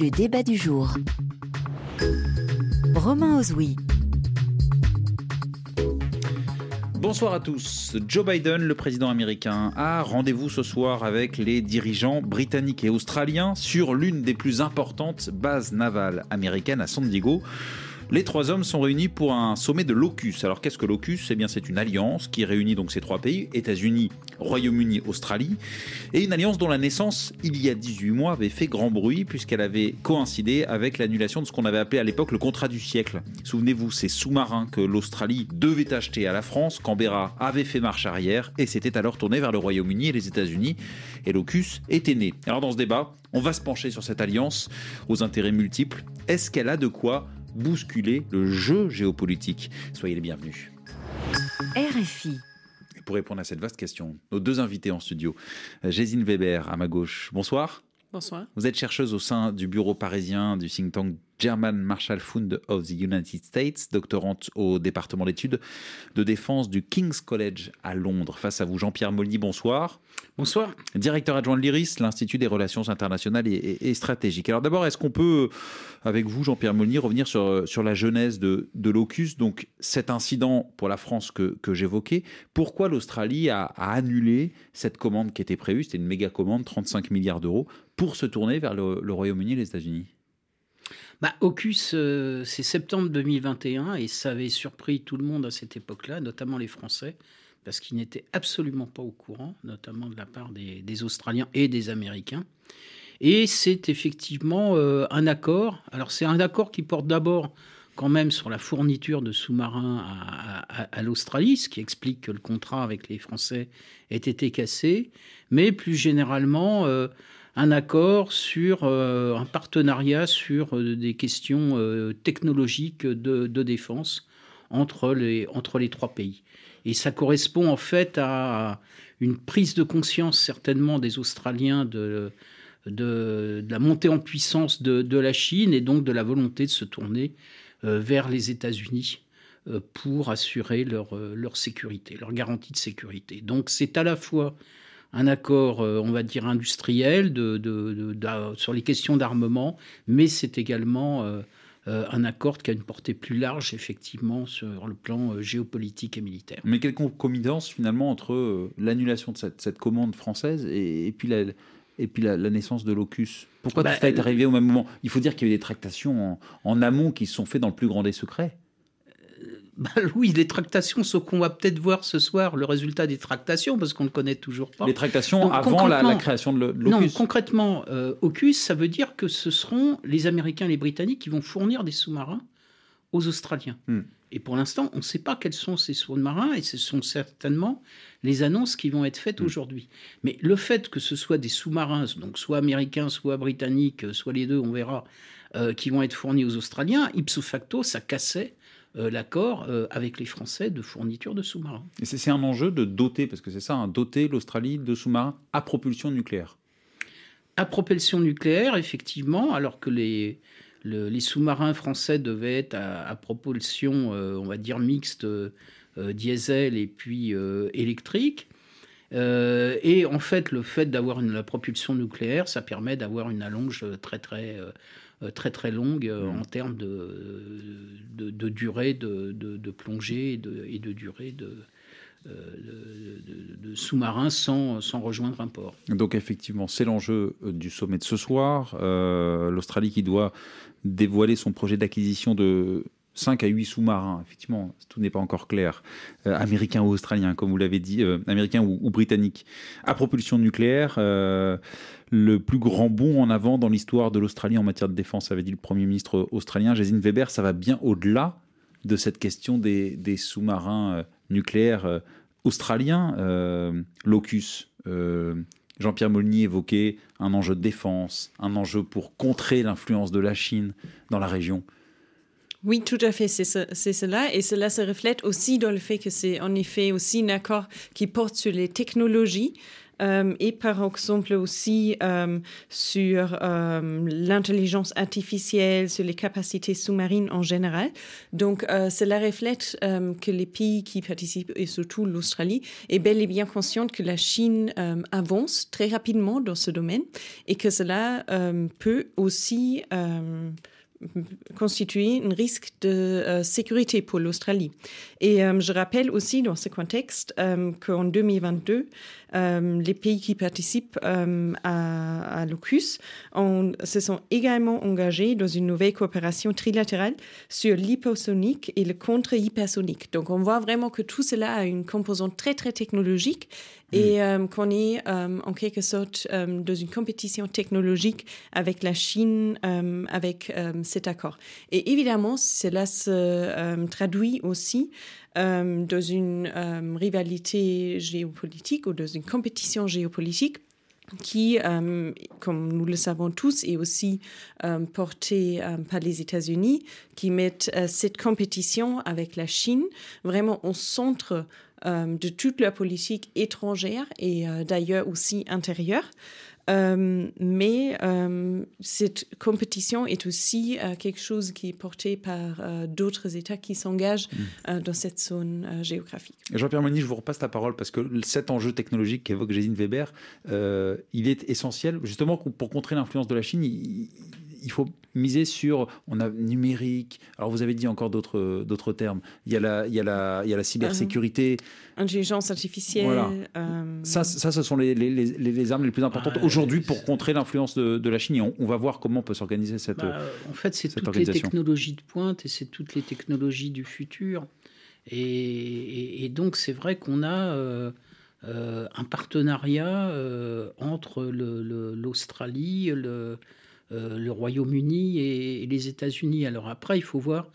Le débat du jour. Romain Ozoui. Bonsoir à tous. Joe Biden, le président américain, a rendez-vous ce soir avec les dirigeants britanniques et australiens sur l'une des plus importantes bases navales américaines à San Diego. Les trois hommes sont réunis pour un sommet de l'AUKUS. Alors qu'est-ce que l'AUKUS ? Eh bien, c'est une alliance qui réunit donc ces trois pays, États-Unis, Royaume-Uni, Australie, et une alliance dont la naissance, il y a 18 mois, avait fait grand bruit puisqu'elle avait coïncidé avec l'annulation de ce qu'on avait appelé à l'époque le contrat du siècle. Souvenez-vous, ces sous-marins que l'Australie devait acheter à la France, Canberra avait fait marche arrière et s'était alors tourné vers le Royaume-Uni et les États-Unis, et l'AUKUS était né. Alors dans ce débat, on va se pencher sur cette alliance aux intérêts multiples. Est-ce qu'elle a de quoi bousculer le jeu géopolitique? Soyez les bienvenus. RFI. Pour répondre à cette vaste question, nos deux invités en studio, Gesine Weber à ma gauche. Bonsoir. Bonsoir. Vous êtes chercheuse au sein du bureau parisien du think tank German Marshall Fund of the United States, doctorante au département d'études de défense du King's College à Londres. Face à vous, Jean-Pierre Maulny, bonsoir. Bonsoir. Directeur adjoint de l'IRIS, l'Institut des Relations Internationales et Stratégiques. Alors d'abord, est-ce qu'on peut, avec vous, Jean-Pierre Maulny, revenir sur la genèse de l'AUKUS, donc cet incident pour la France que j'évoquais. Pourquoi l'Australie a annulé cette commande qui était prévue, c'était une méga commande, 35 milliards d'euros, pour se tourner vers le Royaume-Uni et les États-Unis? AUKUS, c'est septembre 2021 et ça avait surpris tout le monde à cette époque-là, notamment les Français, parce qu'ils n'étaient absolument pas au courant, notamment de la part des Australiens et des Américains. Et c'est effectivement un accord. Alors c'est un accord qui porte d'abord quand même sur la fourniture de sous-marins à l'Australie, ce qui explique que le contrat avec les Français ait été cassé, mais plus généralement un accord sur un partenariat sur des questions technologiques de défense entre les trois pays. Et ça correspond en fait à une prise de conscience certainement des Australiens de la montée en puissance de la Chine et donc de la volonté de se tourner vers les États-Unis pour assurer leur sécurité, leur garantie de sécurité. Donc c'est à la fois un accord, on va dire, industriel sur les questions d'armement, mais c'est également un accord qui a une portée plus large, effectivement, sur le plan géopolitique et militaire. Mais quelle concomitance, finalement, entre l'annulation de cette commande française et puis la naissance de l'AUKUS? Pourquoi tout ça est arrivé au même moment? Il faut dire qu'il y a eu des tractations en amont qui se sont faites dans le plus grand des secrets. Oui, les tractations, ce qu'on va peut-être voir ce soir, le résultat des tractations, parce qu'on ne le connaît toujours pas. Les tractations donc, avant la création de l'AUKUS. Non, concrètement, AUKUS, ça veut dire que ce seront les Américains et les Britanniques qui vont fournir des sous-marins aux Australiens. Et pour l'instant, on ne sait pas quels sont ces sous-marins, et ce sont certainement les annonces qui vont être faites aujourd'hui. Mais le fait que ce soit des sous-marins, donc soit américains, soit britanniques, soit les deux, on verra, qui vont être fournis aux Australiens, ipso facto, ça cassait l'accord avec les Français de fourniture de sous-marins. Et c'est un enjeu de doter, parce que c'est ça, doter l'Australie de sous-marins à propulsion nucléaire. À propulsion nucléaire, effectivement, alors que les sous-marins français devaient être à propulsion, on va dire, mixte, diesel et puis électrique. Et en fait, le fait d'avoir la propulsion nucléaire, ça permet d'avoir une allonge très très longue en termes de durée de plongée et de durée de sous-marins sans rejoindre un port. Donc effectivement, c'est l'enjeu du sommet de ce soir. L'Australie qui doit dévoiler son projet d'acquisition de 5 à 8 sous-marins, effectivement, tout n'est pas encore clair, américains ou australiens, comme vous l'avez dit, américains ou britanniques, à propulsion nucléaire, le plus grand bond en avant dans l'histoire de l'Australie en matière de défense, avait dit le Premier ministre australien, Gesine Weber, ça va bien au-delà de cette question des sous-marins nucléaires australiens, l'AUKUS. Jean-Pierre Maulny évoquait un enjeu de défense, un enjeu pour contrer l'influence de la Chine dans la région. Oui, tout à fait, c'est cela. Et cela se reflète aussi dans le fait que c'est en effet aussi un accord qui porte sur les technologies et par exemple aussi sur l'intelligence artificielle, sur les capacités sous-marines en général. Donc, cela reflète que les pays qui participent, et surtout l'Australie, est bel et bien consciente que la Chine avance très rapidement dans ce domaine et que cela peut aussi constituer un risque de sécurité pour l'Australie. Et je rappelle aussi dans ce contexte qu'en 2022, les pays qui participent à l'AUKUS se sont également engagés dans une nouvelle coopération trilatérale sur l'hypersonique et le contre-hypersonique. Donc on voit vraiment que tout cela a une composante très très technologique et qu'on est en quelque sorte dans une compétition technologique avec la Chine, avec cet accord. Et évidemment, cela se traduit aussi dans une rivalité géopolitique ou dans une compétition géopolitique qui, comme nous le savons tous, est aussi portée par les États-Unis, qui mettent cette compétition avec la Chine vraiment au centre de toute leur politique étrangère et d'ailleurs aussi intérieure. Mais cette compétition est aussi quelque chose qui est porté par d'autres États qui s'engagent dans cette zone géographique. Jean-Pierre Maulny, je vous repasse la parole parce que cet enjeu technologique qu'évoque Gesine Weber, il est essentiel. Justement, pour contrer l'influence de la Chine, il faut miser sur, on a numérique, alors vous avez dit encore d'autres termes, il y a la cybersécurité. Intelligence artificielle. Voilà. Ça, ce sont les armes les plus importantes aujourd'hui pour contrer l'influence de la Chine. Et on va voir comment on peut s'organiser cette organisation. En fait, c'est toutes les technologies de pointe et c'est toutes les technologies du futur. Et donc, c'est vrai qu'on a un partenariat entre l'Australie, le Royaume-Uni et les États-Unis. Alors après, il faut voir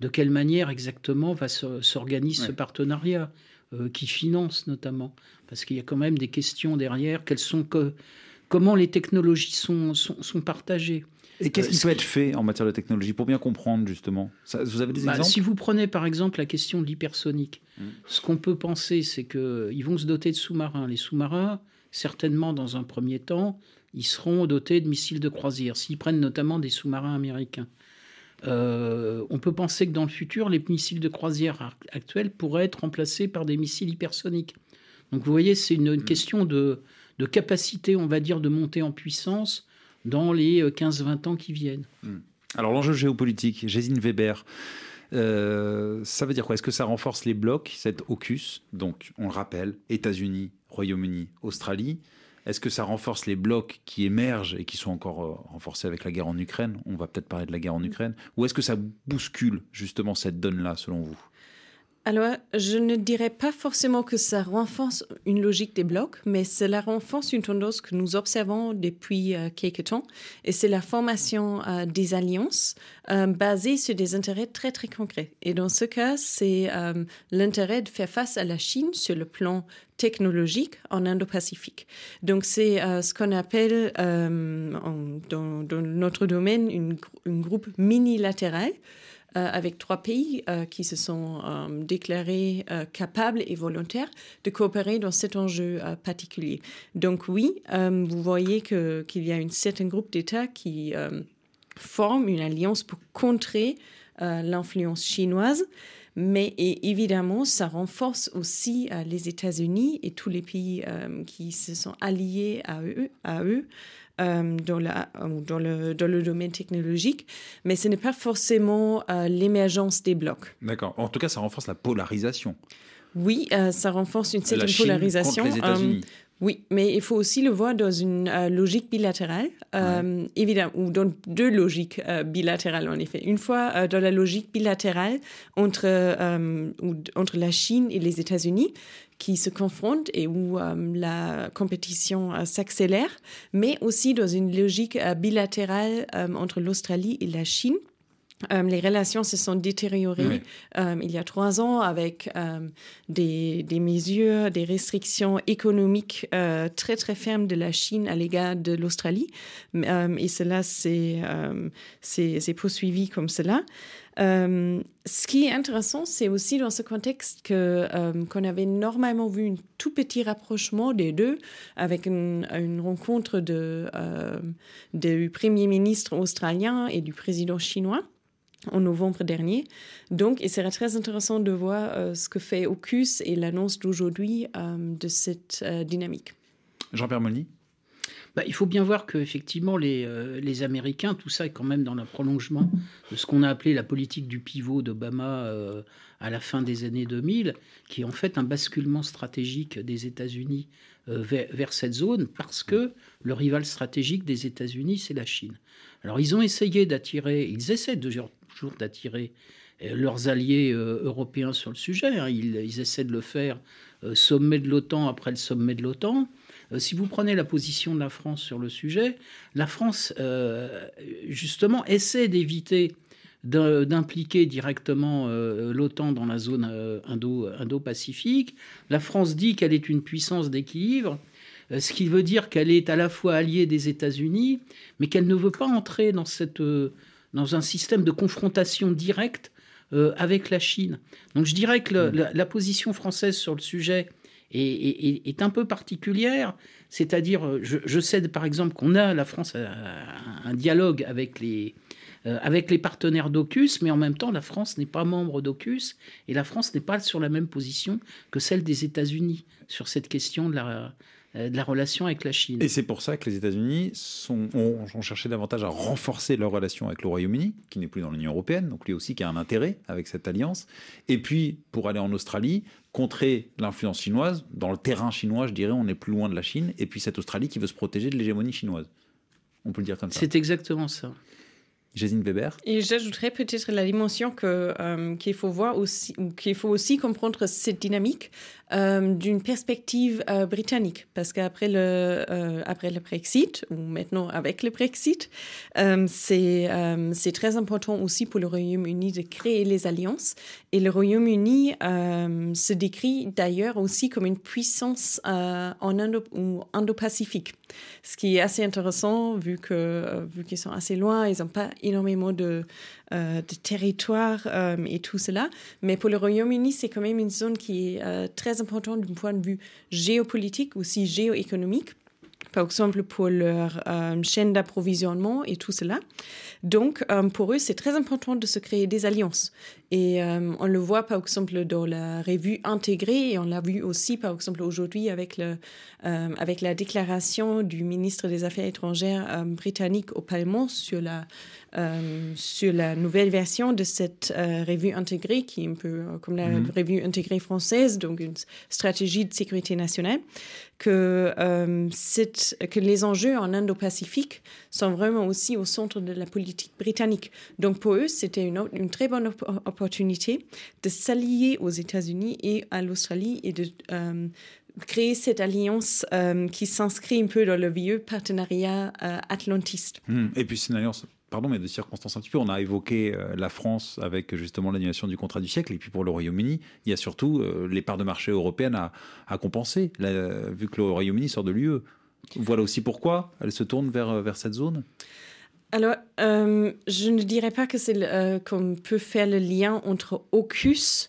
de quelle manière exactement va s'organiser ce partenariat, qui finance notamment. Parce qu'il y a quand même des questions derrière. Comment les technologies sont partagées. Et qu'est-ce qui peut être fait en matière de technologie pour bien comprendre, justement ? Vous avez des exemples ? Si vous prenez, par exemple, la question de l'hypersonique, ce qu'on peut penser, c'est qu'ils vont se doter de sous-marins. Les sous-marins, certainement dans un premier temps, ils seront dotés de missiles de croisière, s'ils prennent notamment des sous-marins américains. On peut penser que dans le futur, les missiles de croisière actuels pourraient être remplacés par des missiles hypersoniques. Donc vous voyez, c'est une question de capacité, on va dire, de montée en puissance dans les 15-20 ans qui viennent. Alors l'enjeu géopolitique, Gesine Weber, ça veut dire quoi ? Est-ce que ça renforce les blocs, cette AUKUS ? Donc on le rappelle, États-Unis, Royaume-Uni, Australie. Est-ce que ça renforce les blocs qui émergent et qui sont encore renforcés avec la guerre en Ukraine ? On va peut-être parler de la guerre en Ukraine. Ou est-ce que ça bouscule justement cette donne-là, selon vous ? Alors, je ne dirais pas forcément que ça renforce une logique des blocs, mais cela renforce une tendance que nous observons depuis quelques temps, et c'est la formation des alliances basées sur des intérêts très très concrets. Et dans ce cas, c'est l'intérêt de faire face à la Chine sur le plan technologique en Indo-Pacifique. Donc c'est ce qu'on appelle dans notre domaine une groupe minilatéral, avec trois pays qui se sont déclarés capables et volontaires de coopérer dans cet enjeu particulier. Donc oui, vous voyez qu'il y a un certain groupe d'États qui forment une alliance pour contrer l'influence chinoise, mais évidemment, ça renforce aussi les États-Unis et tous les pays qui se sont alliés à eux dans le domaine technologique, mais ce n'est pas forcément l'émergence des blocs. D'accord. En tout cas, ça renforce la polarisation. Oui, ça renforce une certaine polarisation. La Chine contre les États-Unis. Oui, mais il faut aussi le voir dans une logique bilatérale, évidemment, ou dans deux logiques bilatérales en effet. Une fois dans la logique bilatérale entre la Chine et les États-Unis, qui se confrontent et où la compétition s'accélère, mais aussi dans une logique bilatérale entre l'Australie et la Chine. Les relations se sont détériorées il y a 3 ans avec des mesures, des restrictions économiques très très fermes de la Chine à l'égard de l'Australie, et cela s'est poursuivi comme cela. Ce qui est intéressant, c'est aussi dans ce contexte qu'on avait normalement vu un tout petit rapprochement des deux avec une rencontre du Premier ministre australien et du président chinois en novembre dernier. Donc, il serait très intéressant de voir ce que fait AUKUS et l'annonce d'aujourd'hui de cette dynamique. Jean-Pierre Maulny. Il faut bien voir qu'effectivement, les Américains, tout ça est quand même dans le prolongement de ce qu'on a appelé la politique du pivot d'Obama à la fin des années 2000, qui est en fait un basculement stratégique des États-Unis vers cette zone, parce que le rival stratégique des États-Unis, c'est la Chine. Alors, ils ont essayé d'attirer, ils essaient toujours d'attirer leurs alliés européens sur le sujet. Hein. Ils essaient de le faire sommet de l'OTAN après le sommet de l'OTAN. Si vous prenez la position de la France sur le sujet, la France, justement, essaie d'éviter d'impliquer directement l'OTAN dans la zone indo-pacifique. La France dit qu'elle est une puissance d'équilibre, ce qui veut dire qu'elle est à la fois alliée des États-Unis, mais qu'elle ne veut pas entrer dans un système de confrontation directe avec la Chine. Donc je dirais que la position française sur le sujet est un peu particulière, c'est-à-dire, je sais par exemple qu'on a, la France, un dialogue avec les partenaires d'AUKUS, mais en même temps, la France n'est pas membre d'AUKUS et la France n'est pas sur la même position que celle des États-Unis sur cette question de la relation avec la Chine. Et c'est pour ça que les États-Unis ont cherché davantage à renforcer leur relation avec le Royaume-Uni, qui n'est plus dans l'Union européenne, donc lui aussi qui a un intérêt avec cette alliance. Et puis, pour aller en Australie, contrer l'influence chinoise, dans le terrain chinois, je dirais, on est plus loin de la Chine, et puis cette Australie qui veut se protéger de l'hégémonie chinoise. On peut le dire comme ça. C'est exactement ça. Gesine Weber. Et j'ajouterais peut-être la dimension qu'il faut voir aussi, ou qu'il faut aussi comprendre cette dynamique d'une perspective britannique, parce qu'après le Brexit, ou maintenant avec le Brexit, c'est très important aussi pour le Royaume-Uni de créer les alliances. Et le Royaume-Uni se décrit d'ailleurs aussi comme une puissance en Indo-Pacifique, ce qui est assez intéressant vu qu'ils sont assez loin, ils n'ont pas énormément de territoire et tout cela. Mais pour le Royaume-Uni, c'est quand même une zone qui est très importante d'un point de vue géopolitique, aussi géoéconomique, par exemple pour leur chaîne d'approvisionnement et tout cela. Donc, pour eux, c'est très important de se créer des alliances. Et on le voit, par exemple, dans la revue intégrée, et on l'a vu aussi, par exemple, aujourd'hui avec la déclaration du ministre des Affaires étrangères britannique au Parlement sur la nouvelle version de cette revue intégrée, qui est un peu comme la revue intégrée française, donc une stratégie de sécurité nationale, que les enjeux en Indo-Pacifique sont vraiment aussi au centre de la politique britannique. Donc, pour eux, c'était une très bonne opportunité de s'allier aux États-Unis et à l'Australie et de créer cette alliance qui s'inscrit un peu dans le vieux partenariat atlantiste. Et puis c'est une alliance, pardon, mais de circonstances un petit peu. On a évoqué la France avec justement l'annulation du contrat du siècle, et puis pour le Royaume-Uni, il y a surtout les parts de marché européennes à compenser, vu que le Royaume-Uni sort de l'UE. Voilà aussi pourquoi elle se tourne vers cette zone. Alors, je ne dirais pas que qu'on peut faire le lien entre AUKUS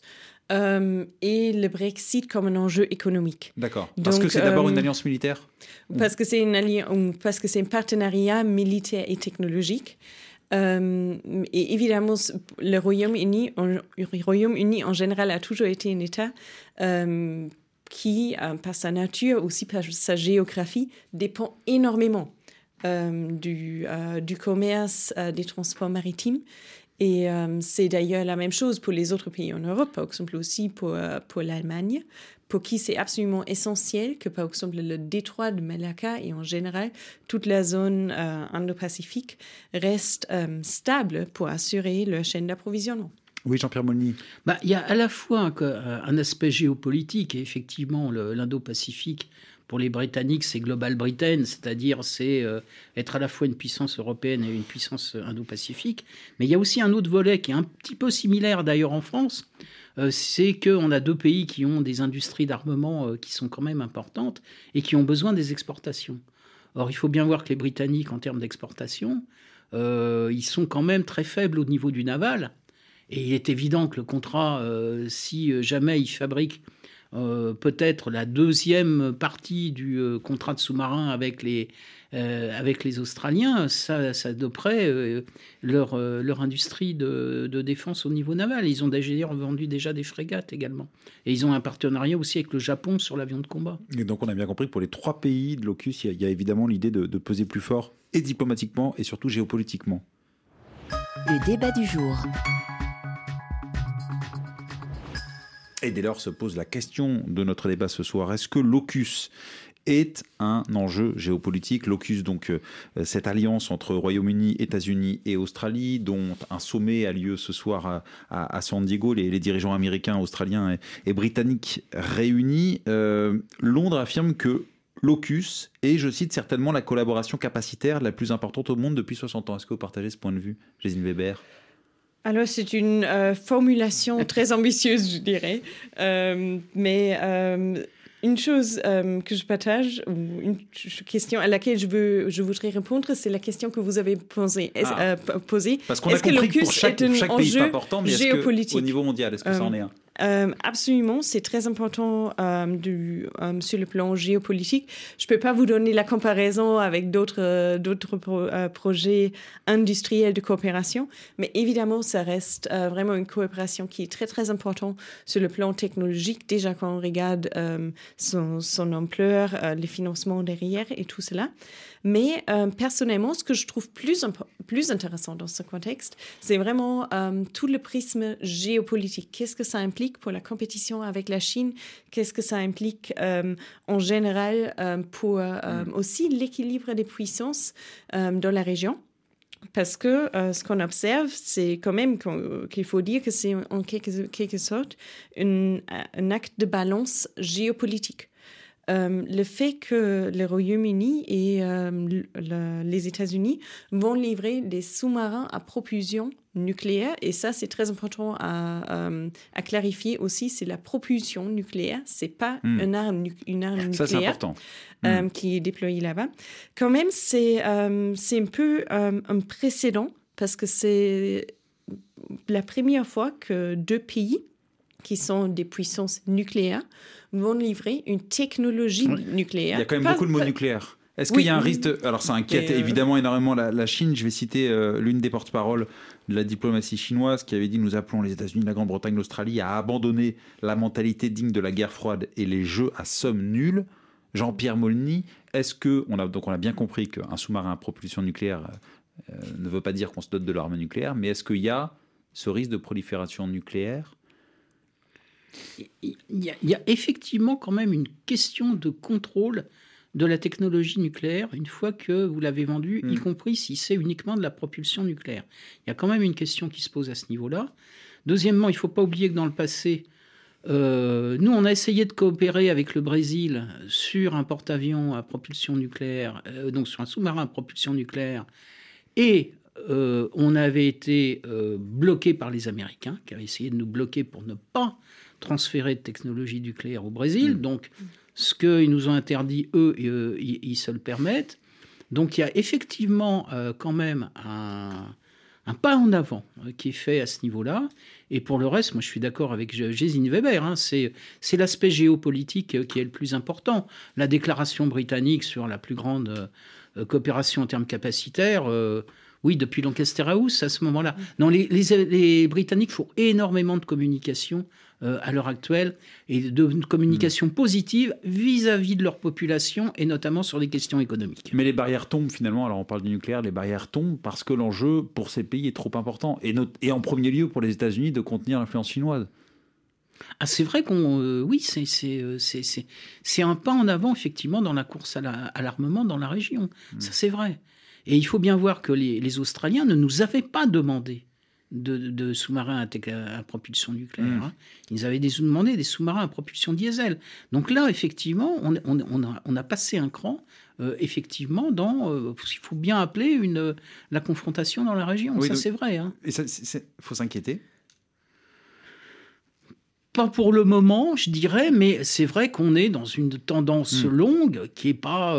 et le Brexit comme un enjeu économique. D'accord. Parce que c'est d'abord une alliance militaire ? Parce que c'est un partenariat militaire et technologique. Et évidemment, le Royaume-Uni en général a toujours été un État qui, par sa nature, aussi par sa géographie, dépend énormément du commerce, des transports maritimes. Et c'est d'ailleurs la même chose pour les autres pays en Europe, par exemple aussi pour l'Allemagne, pour qui c'est absolument essentiel que, par exemple, le détroit de Malacca et en général toute la zone indo-pacifique reste stable pour assurer leur chaîne d'approvisionnement. Oui, Jean-Pierre Maulny. Il y a à la fois un aspect géopolitique et effectivement l'Indo-Pacifique. Pour les Britanniques, c'est Global Britain, c'est-à-dire être à la fois une puissance européenne et une puissance indo-pacifique. Mais il y a aussi un autre volet qui est un petit peu similaire d'ailleurs en France, c'est qu'on a deux pays qui ont des industries d'armement qui sont quand même importantes et qui ont besoin des exportations. Or, il faut bien voir que les Britanniques, en termes d'exportation, ils sont quand même très faibles au niveau du naval. Et il est évident que le contrat, si jamais il fabrique peut-être la deuxième partie du contrat de sous-marin avec les Australiens, ça doperait leur industrie de défense au niveau naval. Ils ont d'ailleurs vendu déjà des frégates également. Et ils ont un partenariat aussi avec le Japon sur l'avion de combat. Et donc on a bien compris que pour les trois pays de l'AUKUS, il y a évidemment l'idée de peser plus fort, et diplomatiquement, et surtout géopolitiquement. Le débat du jour. Et dès lors se pose la question de notre débat ce soir. Est-ce que l'AUKUS est un enjeu géopolitique? L'AUKUS, donc, cette alliance entre Royaume-Uni, États-Unis et Australie, dont un sommet a lieu ce soir à San Diego, les dirigeants américains, australiens et britanniques réunis. Londres affirme que l'AUKUS est, je cite, certainement la collaboration capacitaire la plus importante au monde depuis 60 ans. Est-ce que vous partagez ce point de vue, Gesine Weber? Alors, c'est une formulation très ambitieuse, je dirais. Mais une chose que je partage, une question à laquelle je voudrais répondre, c'est la question que vous avez posée. Parce qu'on a compris que pour chaque pays, c'est important, mais est-ce qu'au niveau mondial, est-ce que ça en est un? Absolument, c'est très important sur le plan géopolitique. Je ne peux pas vous donner la comparaison avec d'autres projets industriels de coopération, mais évidemment, ça reste vraiment une coopération qui est très, très importante sur le plan technologique, déjà quand on regarde son ampleur, les financements derrière et tout cela. Mais personnellement, ce que je trouve plus intéressant dans ce contexte, c'est vraiment tout le prisme géopolitique. Qu'est-ce que ça implique pour la compétition avec la Chine, qu'est-ce que ça implique en général pour aussi l'équilibre des puissances dans la région. Parce que ce qu'on observe, c'est quand même qu'il faut dire que c'est en quelque sorte un acte de balance géopolitique. Le fait que le Royaume-Uni et les États-Unis vont livrer des sous-marins à propulsion nucléaire, et ça c'est très important à clarifier aussi, c'est la propulsion nucléaire, c'est pas une arme nucléaire, ça, c'est important. Qui est déployée là-bas. Quand même, c'est un peu un précédent, parce que c'est la première fois que deux pays qui sont des puissances nucléaires vont livrer une technologie nucléaire. Il y a quand même beaucoup de mots nucléaires. Est-ce qu'il y a un risque de... Alors ça inquiète évidemment énormément la Chine. Je vais citer l'une des porte-paroles de la diplomatie chinoise qui avait dit « Nous appelons les États-Unis, la Grande-Bretagne, l'Australie à abandonner la mentalité digne de la guerre froide et les jeux à somme nulle ». Jean-Pierre Maulny, est-ce que... On a bien compris qu'un sous-marin à propulsion nucléaire ne veut pas dire qu'on se dote de l'arme nucléaire, mais est-ce qu'il y a ce risque de prolifération nucléaire? Il y a effectivement quand même une question de contrôle de la technologie nucléaire une fois que vous l'avez vendue, y compris si c'est uniquement de la propulsion nucléaire. Il y a quand même une question qui se pose à ce niveau-là. Deuxièmement, il ne faut pas oublier que dans le passé, nous, on a essayé de coopérer avec le Brésil sur un porte-avions à propulsion nucléaire, donc sur un sous-marin à propulsion nucléaire, et on avait été bloqué par les Américains qui avaient essayé de nous bloquer pour ne pas transféré de technologie nucléaire au Brésil. Donc, ce qu'ils nous ont interdit, eux, ils se le permettent. Donc, il y a effectivement quand même un pas en avant qui est fait à ce niveau-là. Et pour le reste, moi, je suis d'accord avec Gesine Weber. C'est l'aspect géopolitique qui est le plus important. La déclaration britannique sur la plus grande coopération en termes capacitaires... Oui, depuis Lancaster House, à ce moment-là. Non, les Britanniques font énormément de communication à l'heure actuelle, et de communication positive vis-à-vis de leur population, et notamment sur les questions économiques. Mais les barrières tombent finalement, alors on parle du nucléaire, les barrières tombent parce que l'enjeu pour ces pays est trop important, et en premier lieu pour les États-Unis de contenir l'influence chinoise. Ah, c'est vrai qu'on... oui, c'est un pas en avant, effectivement, dans la course à l'armement dans la région. Ça, c'est vrai. Et il faut bien voir que les Australiens ne nous avaient pas demandé de sous-marins à propulsion nucléaire. Ils avaient demandé des sous-marins à propulsion diesel. Donc là, effectivement, on a passé un cran, effectivement, dans ce qu'il faut bien appeler la confrontation dans la région. Oui, ça, donc, c'est vrai. Et il faut s'inquiéter. Pas pour le moment, je dirais, mais c'est vrai qu'on est dans une tendance longue qui est pas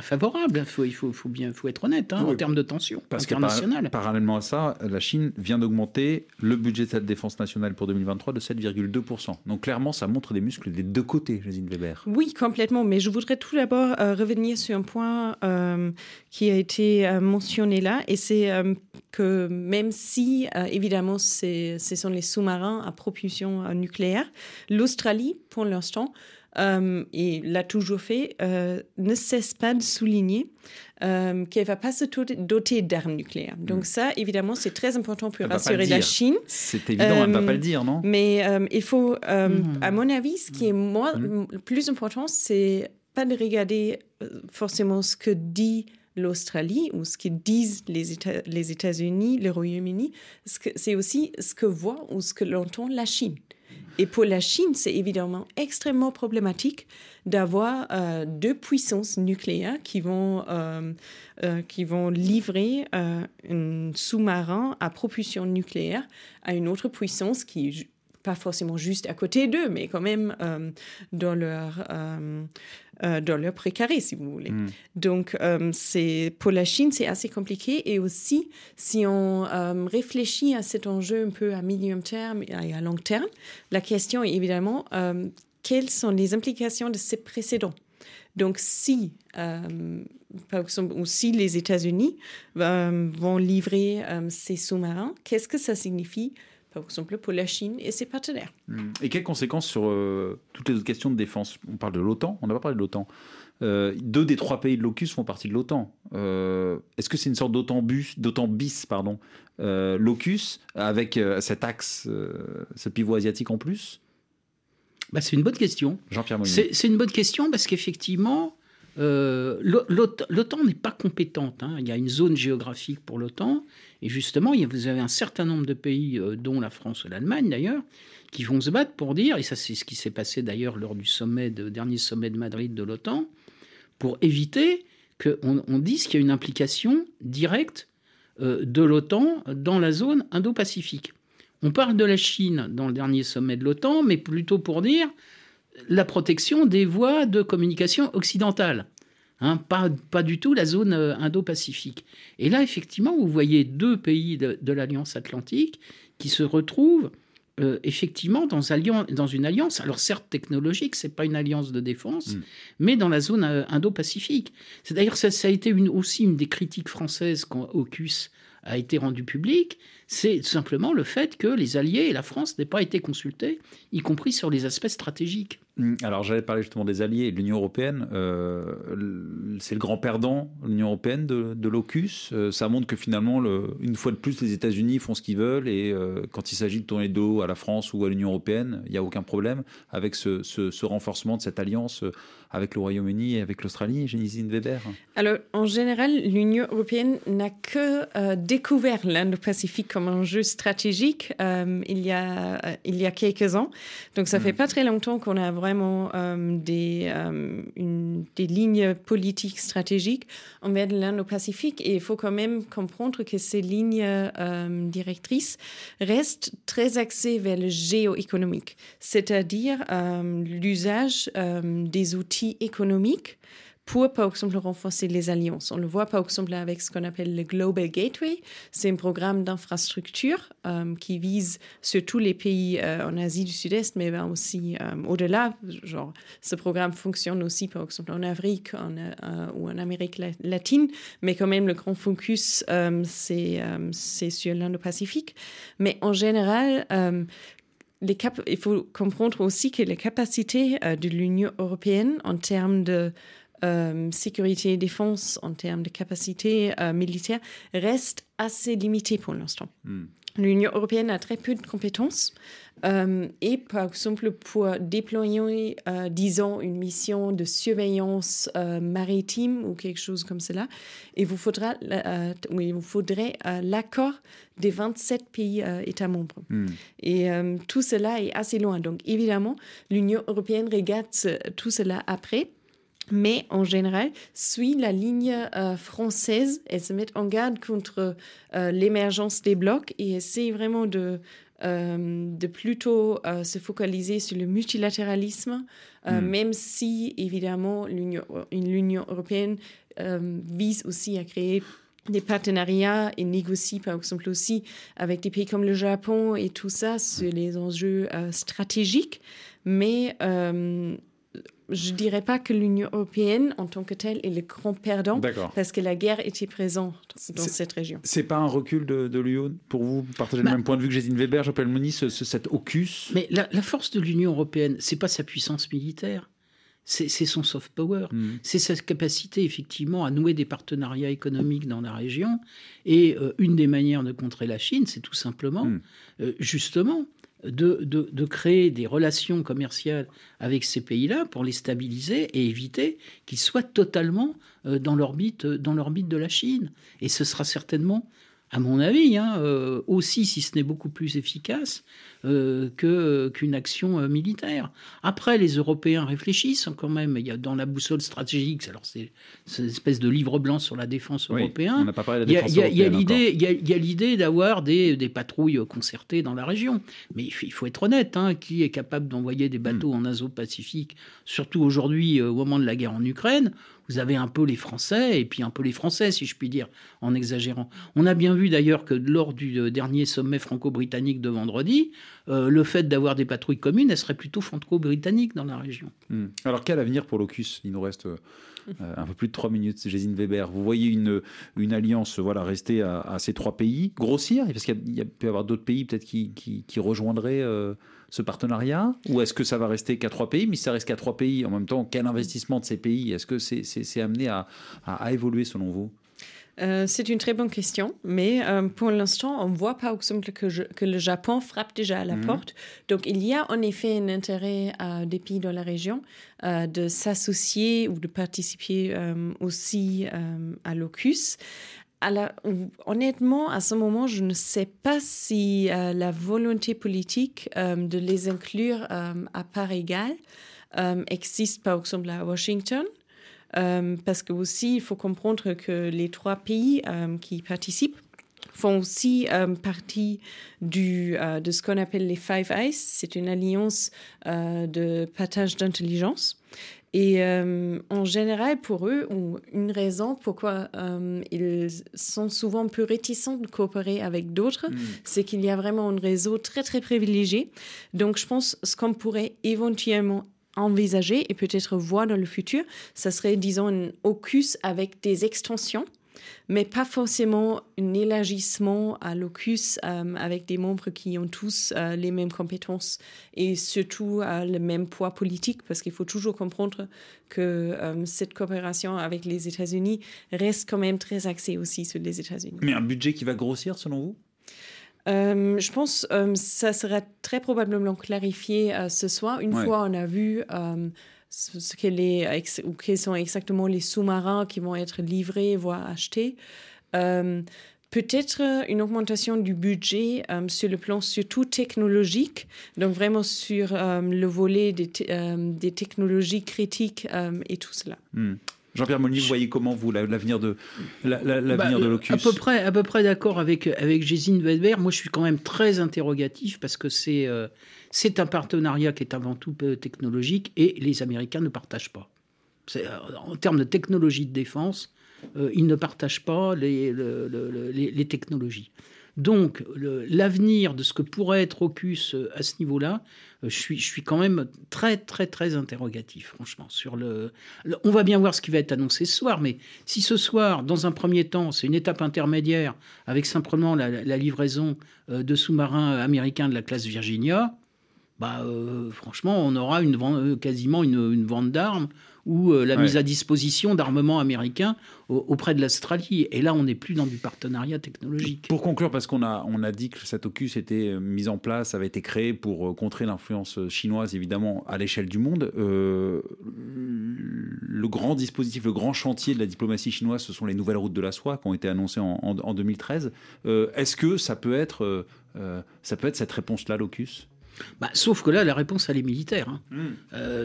favorable. Il faut être honnête en termes de tension internationale. Parallèlement à ça, la Chine vient d'augmenter le budget de sa défense nationale pour 2023 de 7,2%. Donc clairement, ça montre des muscles des deux côtés, Gesine Weber. Oui, complètement. Mais je voudrais tout d'abord revenir sur un point qui a été mentionné là, et c'est que même si, évidemment, ce sont les sous-marins à propulsion nucléaire, l'Australie, pour l'instant, et l'a toujours fait, ne cesse pas de souligner qu'elle ne va pas se doter d'armes nucléaires. Donc ça, évidemment, c'est très important pour rassurer la Chine. C'est évident, elle ne va pas le dire, non ? Mais il faut, à mon avis, ce qui est le plus important, c'est pas de regarder forcément ce que dit l'Australie ou ce que disent les États-Unis, le Royaume-Uni, c'est aussi ce que voit ou ce que l'entend la Chine. Et pour la Chine, c'est évidemment extrêmement problématique d'avoir deux puissances nucléaires qui vont livrer un sous-marin à propulsion nucléaire à une autre puissance qui est pas forcément juste à côté d'eux, mais quand même dans leur précaré, si vous voulez. Donc, pour la Chine, c'est assez compliqué. Et aussi, si on réfléchit à cet enjeu un peu à medium terme et à long terme, la question est évidemment quelles sont les implications de ces précédents. Donc, par exemple, si les États-Unis vont livrer ces sous-marins, qu'est-ce que ça signifie par exemple pour la Chine et ses partenaires. Et quelles conséquences sur toutes les autres questions de défense ? On parle de l'OTAN, on n'a pas parlé de l'OTAN. Deux des trois pays de l'AUKUS font partie de l'OTAN. Est-ce que c'est une sorte d'OTAN bis, l'AUKUS, avec cet axe, ce pivot asiatique en plus ? C'est une bonne question. Jean-Pierre Maulny. C'est une bonne question parce qu'effectivement, l'OTAN n'est pas compétente. Il y a une zone géographique pour l'OTAN. Et justement, vous avez un certain nombre de pays, dont la France et l'Allemagne d'ailleurs, qui vont se battre pour dire, et ça c'est ce qui s'est passé d'ailleurs lors du dernier sommet de Madrid de l'OTAN, pour éviter qu'on dise qu'il y a une implication directe de l'OTAN dans la zone Indo-Pacifique. On parle de la Chine dans le dernier sommet de l'OTAN, mais plutôt pour dire la protection des voies de communication occidentales. Pas du tout la zone Indo-Pacifique. Et là, effectivement, vous voyez deux pays de l'Alliance Atlantique qui se retrouvent effectivement dans une alliance, alors certes technologique, ce n'est pas une alliance de défense, mais dans la zone Indo-Pacifique. C'est d'ailleurs, ça a été aussi une des critiques françaises quand AUKUS a été rendu public, c'est simplement le fait que les Alliés et la France n'aient pas été consultés, y compris sur les aspects stratégiques. Alors, j'allais parler justement des Alliés et de l'Union européenne. C'est le grand perdant, l'Union européenne, de l'AUKUS. Ça montre que finalement, une fois de plus, les États-Unis font ce qu'ils veulent et quand il s'agit de tourner le dos à la France ou à l'Union européenne, il n'y a aucun problème avec ce renforcement de cette alliance avec le Royaume-Uni et avec l'Australie. Gesine Weber. Alors, en général, l'Union européenne n'a que découvert l'Indo-Pacifique comme un enjeu stratégique il y a quelques ans. Donc, ça ne fait pas très longtemps qu'on a vraiment des lignes politiques stratégiques envers l'Indo-Pacifique. Et il faut quand même comprendre que ces lignes directrices restent très axées vers le géoéconomique, c'est-à-dire l'usage des outils économiques pour, par exemple, renforcer les alliances. On le voit, par exemple, avec ce qu'on appelle le Global Gateway. C'est un programme d'infrastructure qui vise surtout les pays en Asie du Sud-Est, mais aussi au-delà. Ce programme fonctionne aussi, par exemple, en Afrique ou en Amérique latine, mais quand même, le grand focus, c'est sur l'Indo-Pacifique. Mais en général, il faut comprendre aussi que les capacités de l'Union européenne en termes de sécurité et défense, en termes de capacité militaire, reste assez limitée pour l'instant. L'Union européenne a très peu de compétences et, par exemple, pour déployer, disons, une mission de surveillance maritime ou quelque chose comme cela, il vous faudrait l'accord des 27 pays États membres. Et tout cela est assez loin. Donc, évidemment, l'Union européenne regarde tout cela après, mais en général, suit la ligne française. Elle se met en garde contre l'émergence des blocs et essaie vraiment de de plutôt se focaliser sur le multilatéralisme, même si, évidemment, l'Union européenne vise aussi à créer des partenariats et négocie, par exemple, aussi avec des pays comme le Japon et tout ça sur les enjeux stratégiques. Mais je ne dirais pas que l'Union européenne, en tant que telle, est le grand perdant. D'accord. Parce que la guerre était présente dans cette région. Ce n'est pas un recul de l'UE pour vous partager le même point de vue que Gesine Weber, Jean-Pierre Maulny, cet AUKUS. Mais la force de l'Union européenne, ce n'est pas sa puissance militaire. C'est son soft power, c'est sa capacité effectivement à nouer des partenariats économiques dans la région. Et une des manières de contrer la Chine, c'est tout simplement, justement, de créer des relations commerciales avec ces pays-là pour les stabiliser et éviter qu'ils soient totalement dans l'orbite de la Chine. Et ce sera certainement, à mon avis, aussi, si ce n'est beaucoup plus efficace qu'une action militaire. Après, les Européens réfléchissent quand même. Il y a dans la boussole stratégique, alors c'est une espèce de livre blanc sur la défense européenne. On n'a pas parlé de la défense européenne. Il y a l'idée d'avoir des patrouilles concertées dans la région. Mais il faut être honnête, qui est capable d'envoyer des bateaux en Indo-Pacifique, surtout aujourd'hui, au moment de la guerre en Ukraine? Vous avez un peu les Français, et puis un peu les Français, si je puis dire, en exagérant. On a bien vu d'ailleurs que lors du dernier sommet franco-britannique de vendredi, le fait d'avoir des patrouilles communes, elles seraient plutôt franco-britanniques dans la région. Alors quel avenir pour l'AUKUS ? Il nous reste un peu plus de 3 minutes, Gesine Weber. Vous voyez une alliance restée à ces 3 pays, grossir ? Parce qu'il peut y avoir d'autres pays peut-être qui rejoindraient ce partenariat ? Ou est-ce que ça va rester qu'à 3 pays ? Mais si ça reste qu'à 3 pays, en même temps, quel investissement de ces pays ? Est-ce que c'est amené à évoluer selon vous ? C'est une très bonne question, mais pour l'instant, on voit par exemple que le Japon frappe déjà à la porte. Donc, il y a en effet un intérêt des pays dans la région de s'associer ou de participer aussi à l'AUKUS. Honnêtement, à ce moment, je ne sais pas si la volonté politique de les inclure à part égale existe par exemple à Washington. Parce qu'aussi, il faut comprendre que les 3 pays qui participent font aussi partie de ce qu'on appelle les Five Eyes. C'est une alliance de partage d'intelligence. Et en général, pour eux, une raison pourquoi ils sont souvent plus réticents de coopérer avec d'autres, c'est qu'il y a vraiment un réseau très, très privilégié. Donc, je pense que ce qu'on pourrait éventuellement envisager et peut-être voir dans le futur, ça serait, disons, un AUKUS avec des extensions, mais pas forcément un élargissement à l'AUKUS avec des membres qui ont tous les mêmes compétences et surtout le même poids politique, parce qu'il faut toujours comprendre que cette coopération avec les États-Unis reste quand même très axée aussi sur les États-Unis. Mais un budget qui va grossir, selon vous ? Je pense que ça sera très probablement clarifié ce soir. Une fois, on a vu quels sont exactement les sous-marins qui vont être livrés, voire achetés. Peut-être une augmentation du budget sur le plan surtout technologique, donc vraiment sur le volet des technologies critiques et tout cela. Jean-Pierre Maulny, vous voyez comment, vous, l'avenir de l'AUKUS ? À peu près d'accord avec Gesine Weber. Moi, je suis quand même très interrogatif parce que c'est un partenariat qui est avant tout technologique et les Américains ne partagent pas. En termes de technologie de défense, ils ne partagent pas les technologies. Donc, l'avenir de ce que pourrait être AUKUS à ce niveau-là, je suis quand même très, très, très interrogatif, franchement. On va bien voir ce qui va être annoncé ce soir, mais si ce soir, dans un premier temps, c'est une étape intermédiaire avec simplement la livraison de sous-marins américains de la classe Virginia, franchement, on aura quasiment une vente d'armes ou la mise à disposition d'armements américains auprès de l'Australie. Et là, on n'est plus dans du partenariat technologique. Pour conclure, parce qu'on a dit que cet AUKUS était mis en place, avait été créé pour contrer l'influence chinoise, évidemment, à l'échelle du monde. Le grand dispositif, le grand chantier de la diplomatie chinoise, ce sont les nouvelles routes de la soie qui ont été annoncées en 2013. Est-ce que ça peut être cette réponse-là, l'AUKUS ? Sauf que là, la réponse, elle est militaire.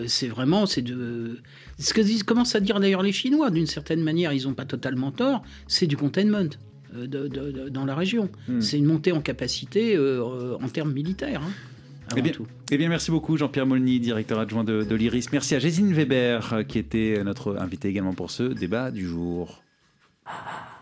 C'est ce que commencent à dire d'ailleurs les Chinois. D'une certaine manière, ils n'ont pas totalement tort. C'est du containment. dans la région. C'est une montée en capacité en termes militaires. Eh bien, merci beaucoup Jean-Pierre Maulny, directeur adjoint de l'IRIS. Merci à Gesine Weber qui était notre invitée également pour ce débat du jour.